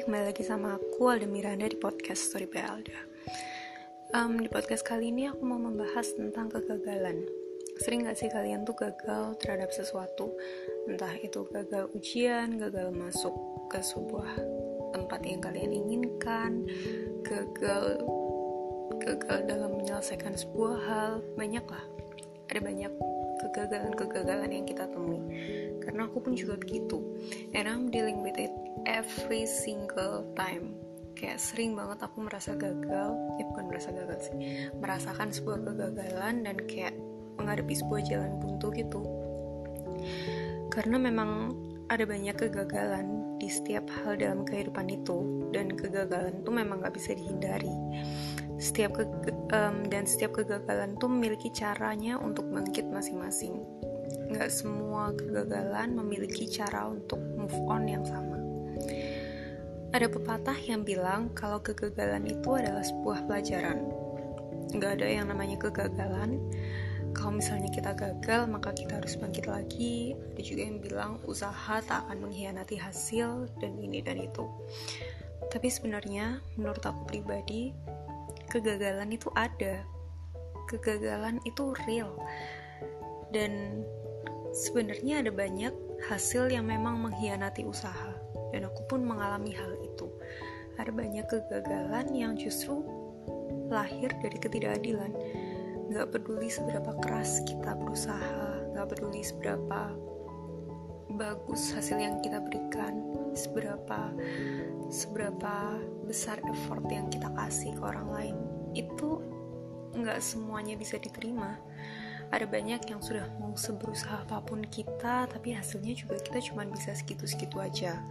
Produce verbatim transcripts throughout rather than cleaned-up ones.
kembali lagi sama aku, Alda Miranda, di podcast Story by Alda. um, Di podcast kali ini aku mau membahas tentang kegagalan. Sering gak sih kalian tuh gagal terhadap sesuatu? Entah itu gagal ujian, gagal masuk ke sebuah tempat yang kalian inginkan, Gagal Gagal dalam menyelesaikan sebuah hal. Banyak lah, ada banyak kegagalan-kegagalan yang kita temui. Karena aku pun juga begitu, and I'm dealing with it every single time. Kayak sering banget aku merasa gagal, ya bukan merasa gagal sih, merasakan sebuah kegagalan dan kayak menghadapi sebuah jalan buntu gitu. Karena memang ada banyak kegagalan di setiap hal dalam kehidupan itu, dan kegagalan itu memang gak bisa dihindari. Setiap ke, um, dan setiap kegagalan tuh memiliki caranya untuk bangkit masing-masing. Nggak semua kegagalan memiliki cara untuk move on yang sama. Ada pepatah yang bilang kalau kegagalan itu adalah sebuah pelajaran. Nggak ada yang namanya kegagalan. Kalau misalnya kita gagal, maka kita harus bangkit lagi. Ada juga yang bilang usaha tak akan mengkhianati hasil, dan ini dan itu. Tapi sebenarnya menurut aku pribadi, kegagalan itu ada, kegagalan itu real, dan sebenarnya ada banyak hasil yang memang mengkhianati usaha, dan aku pun mengalami hal itu. Ada banyak kegagalan yang justru lahir dari ketidakadilan. Gak peduli seberapa keras kita berusaha, gak peduli seberapa bagus hasil yang kita berikan, seberapa seberapa besar effort yang kita kasih ke orang lain, itu nggak semuanya bisa diterima. Ada banyak yang sudah mau seberusaha apapun kita, tapi hasilnya juga kita cuma bisa segitu-segitu aja.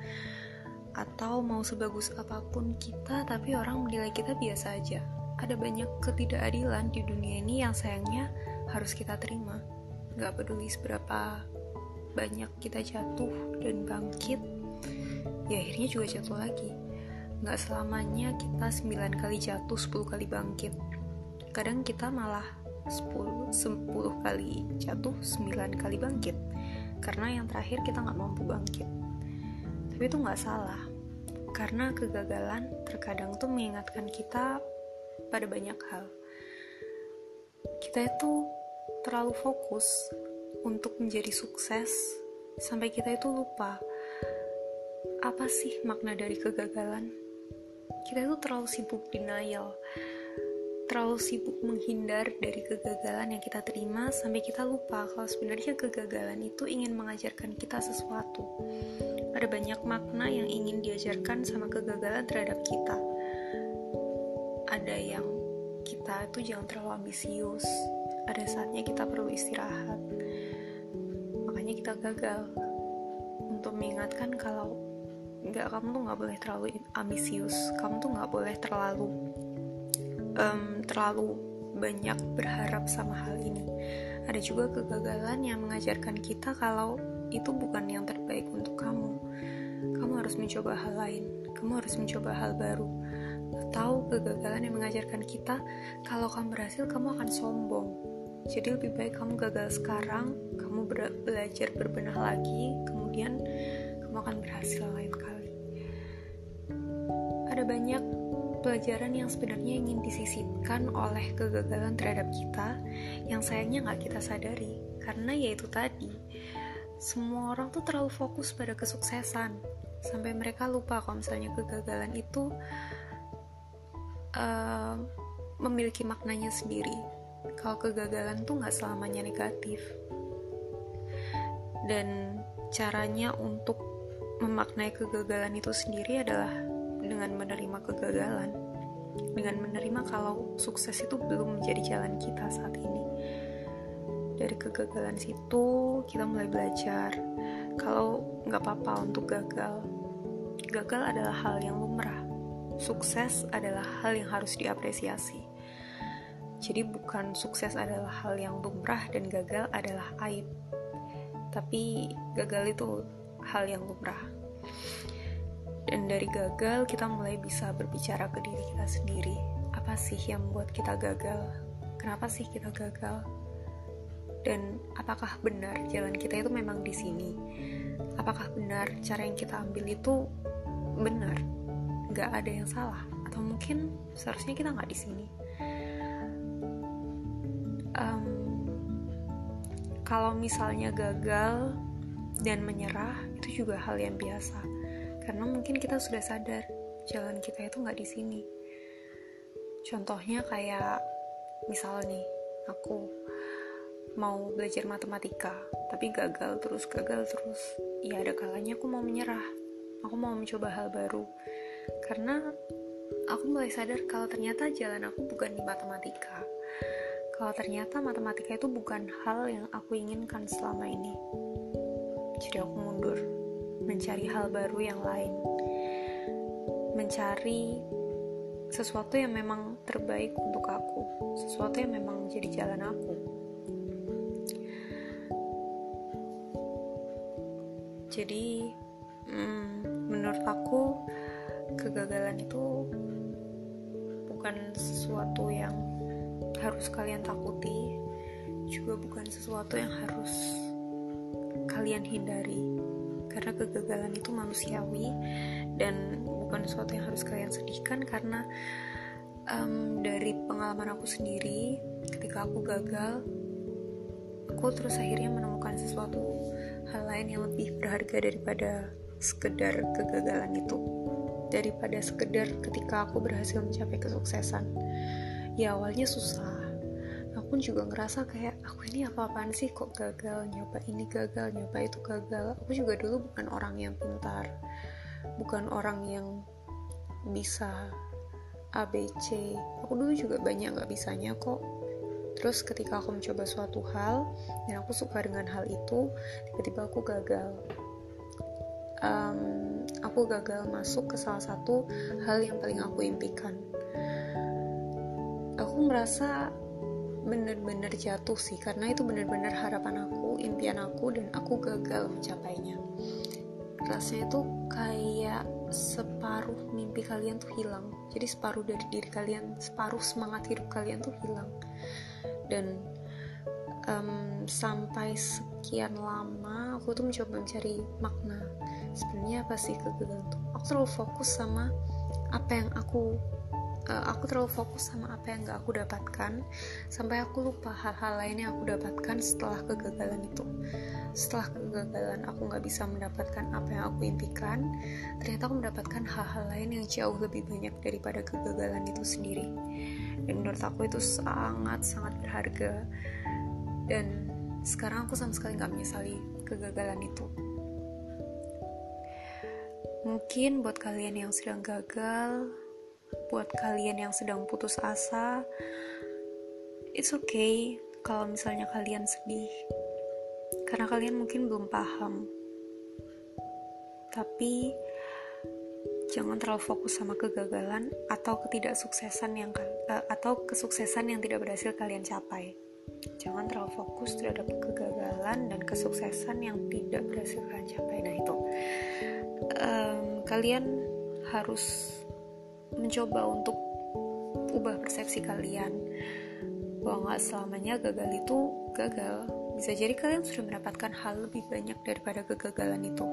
Atau mau sebagus apapun kita, tapi orang menilai kita biasa aja. Ada banyak ketidakadilan di dunia ini yang sayangnya harus kita terima. Nggak peduli seberapa banyak kita jatuh dan bangkit, ya akhirnya juga jatuh lagi. Gak selamanya kita sembilan kali jatuh, sepuluh kali bangkit. Kadang kita malah sepuluh, sepuluh kali jatuh, sembilan kali bangkit, karena yang terakhir kita gak mampu bangkit. Tapi itu gak salah, karena kegagalan terkadang tuh mengingatkan kita pada banyak hal. Kita itu terlalu fokus untuk menjadi sukses, sampai kita itu lupa apa sih makna dari kegagalan. Kita itu terlalu sibuk denial, terlalu sibuk menghindar dari kegagalan yang kita terima, sampai kita lupa kalau sebenarnya kegagalan itu ingin mengajarkan kita sesuatu. Ada banyak makna yang ingin diajarkan sama kegagalan terhadap kita. Ada yang kita itu jangan terlalu ambisius, ada saatnya kita perlu istirahat. Makanya kita gagal untuk mengingatkan kalau enggak, kamu tuh gak boleh terlalu ambisius, kamu tuh gak boleh terlalu um, terlalu banyak berharap sama hal ini. Ada juga kegagalan yang mengajarkan kita kalau itu bukan yang terbaik untuk kamu. Kamu harus mencoba hal lain, kamu harus mencoba hal baru. Atau kegagalan yang mengajarkan kita kalau kamu berhasil, kamu akan sombong. Jadi lebih baik kamu gagal sekarang, kamu belajar berbenah lagi, kemudian kamu akan berhasil lain kali. Ada banyak pelajaran yang sebenarnya ingin disisipkan oleh kegagalan terhadap kita, yang sayangnya gak kita sadari. Karena ya itu tadi, semua orang tuh terlalu fokus pada kesuksesan, sampai mereka lupa kalau misalnya kegagalan itu uh, memiliki maknanya sendiri. Kalau kegagalan tuh gak selamanya negatif. Dan caranya untuk memaknai kegagalan itu sendiri adalah dengan menerima kegagalan, dengan menerima kalau sukses itu belum menjadi jalan kita saat ini. Dari kegagalan situ kita mulai belajar kalau gak apa-apa untuk gagal. Gagal adalah hal yang lumrah, sukses adalah hal yang harus diapresiasi. Jadi bukan sukses adalah hal yang lumrah dan gagal adalah aib, tapi gagal itu hal yang lumrah. Dan dari gagal kita mulai bisa berbicara ke diri kita sendiri. Apa sih yang membuat kita gagal? Kenapa sih kita gagal? Dan apakah benar jalan kita itu memang di sini? Apakah benar cara yang kita ambil itu benar? nggak ada yang salah, atau mungkin seharusnya kita nggak di sini. Um, kalau misalnya gagal dan menyerah, itu juga hal yang biasa, karena mungkin kita sudah sadar jalan kita itu nggak di sini. Contohnya kayak misal nih, aku mau belajar matematika tapi gagal terus gagal terus, ya ada kalanya aku mau menyerah, aku mau mencoba hal baru, karena aku mulai sadar kalau ternyata jalan aku bukan di matematika, kalau ternyata matematika itu bukan hal yang aku inginkan selama ini. Jadi aku mundur, mencari hal baru yang lain, mencari sesuatu yang memang terbaik untuk aku, sesuatu yang memang jadi jalan aku. Jadi hmm, menurut aku kegagalan itu bukan sesuatu yang harus kalian takuti, juga bukan sesuatu yang harus kalian hindari, karena kegagalan itu manusiawi dan bukan sesuatu yang harus kalian sedihkan. Karena um, dari pengalaman aku sendiri, ketika aku gagal, aku terus akhirnya menemukan sesuatu hal lain yang lebih berharga daripada sekedar kegagalan itu, daripada sekedar ketika aku berhasil mencapai kesuksesan. Ya awalnya susah, aku pun juga ngerasa kayak aku ini apa-apaan sih, kok gagal, nyoba ini gagal, nyoba itu gagal. Aku juga dulu bukan orang yang pintar, bukan orang yang bisa A B C. Aku dulu juga banyak gak bisanya kok. Terus ketika aku mencoba suatu hal dan aku suka dengan hal itu, tiba-tiba aku gagal. Um, aku gagal masuk ke salah satu hal yang paling aku impikan. Aku merasa benar-benar jatuh sih, karena itu benar-benar harapan aku, impian aku, dan aku gagal mencapainya. Rasanya itu kayak separuh mimpi kalian tuh hilang. Jadi separuh dari diri kalian, separuh semangat hidup kalian tuh hilang. Dan um, sampai sekian lama aku tuh mencoba mencari makna, sebenarnya apa sih kegagalan itu. Aku terlalu fokus sama apa yang aku uh, aku terlalu fokus sama apa yang gak aku dapatkan, sampai aku lupa hal-hal lain yang aku dapatkan setelah kegagalan itu. Setelah kegagalan aku gak bisa mendapatkan apa yang aku impikan, ternyata aku mendapatkan hal-hal lain yang jauh lebih banyak daripada kegagalan itu sendiri. Dan menurut aku itu sangat-sangat berharga, dan sekarang aku sama sekali gak menyesali kegagalan itu. Mungkin buat kalian yang sedang gagal, buat kalian yang sedang putus asa, it's okay kalau misalnya kalian sedih, karena kalian mungkin belum paham. Tapi jangan terlalu fokus sama kegagalan atau ketidaksuksesan yang uh, atau kesuksesan yang tidak berhasil kalian capai. Jangan terlalu fokus terhadap kegagalan dan kesuksesan yang tidak berhasil kalian capai. Nah itu um, kalian harus mencoba untuk ubah persepsi kalian bahwa nggak selamanya gagal itu gagal. Bisa jadi kalian sudah mendapatkan hal lebih banyak daripada kegagalan itu.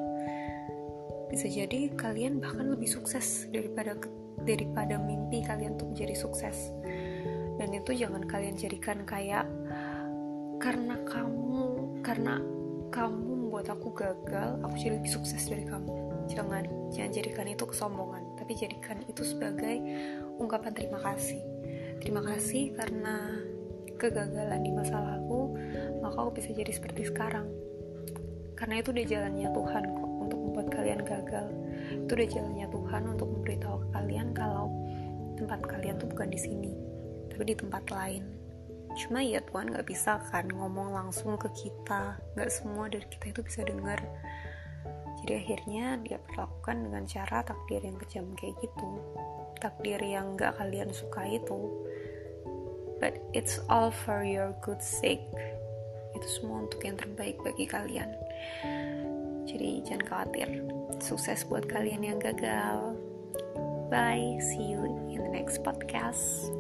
Bisa jadi kalian bahkan lebih sukses daripada daripada mimpi kalian untuk menjadi sukses. Dan itu jangan kalian jadikan kayak karena kamu karena kamu membuat aku gagal, aku jadi lebih sukses dari kamu. Jangan jangan jadikan itu kesombongan, tapi jadikan itu sebagai ungkapan terima kasih. Terima kasih karena kegagalan di masa lalu, maka aku bisa jadi seperti sekarang. Karena itu udah jalannya Tuhan kok untuk membuat kalian gagal. Itu udah jalannya Tuhan untuk memberitahu ke kalian kalau tempat kalian tuh bukan di sini, tapi di tempat lain. Cuma ya Tuhan gak bisa kan ngomong langsung ke kita, gak semua dari kita itu bisa dengar. Jadi akhirnya dia perlakukan dengan cara takdir yang kejam kayak gitu, takdir yang gak kalian suka itu. But it's all for your good sake. Itu semua untuk yang terbaik bagi kalian. Jadi jangan khawatir. Sukses buat kalian yang gagal. Bye, see you in the next podcast.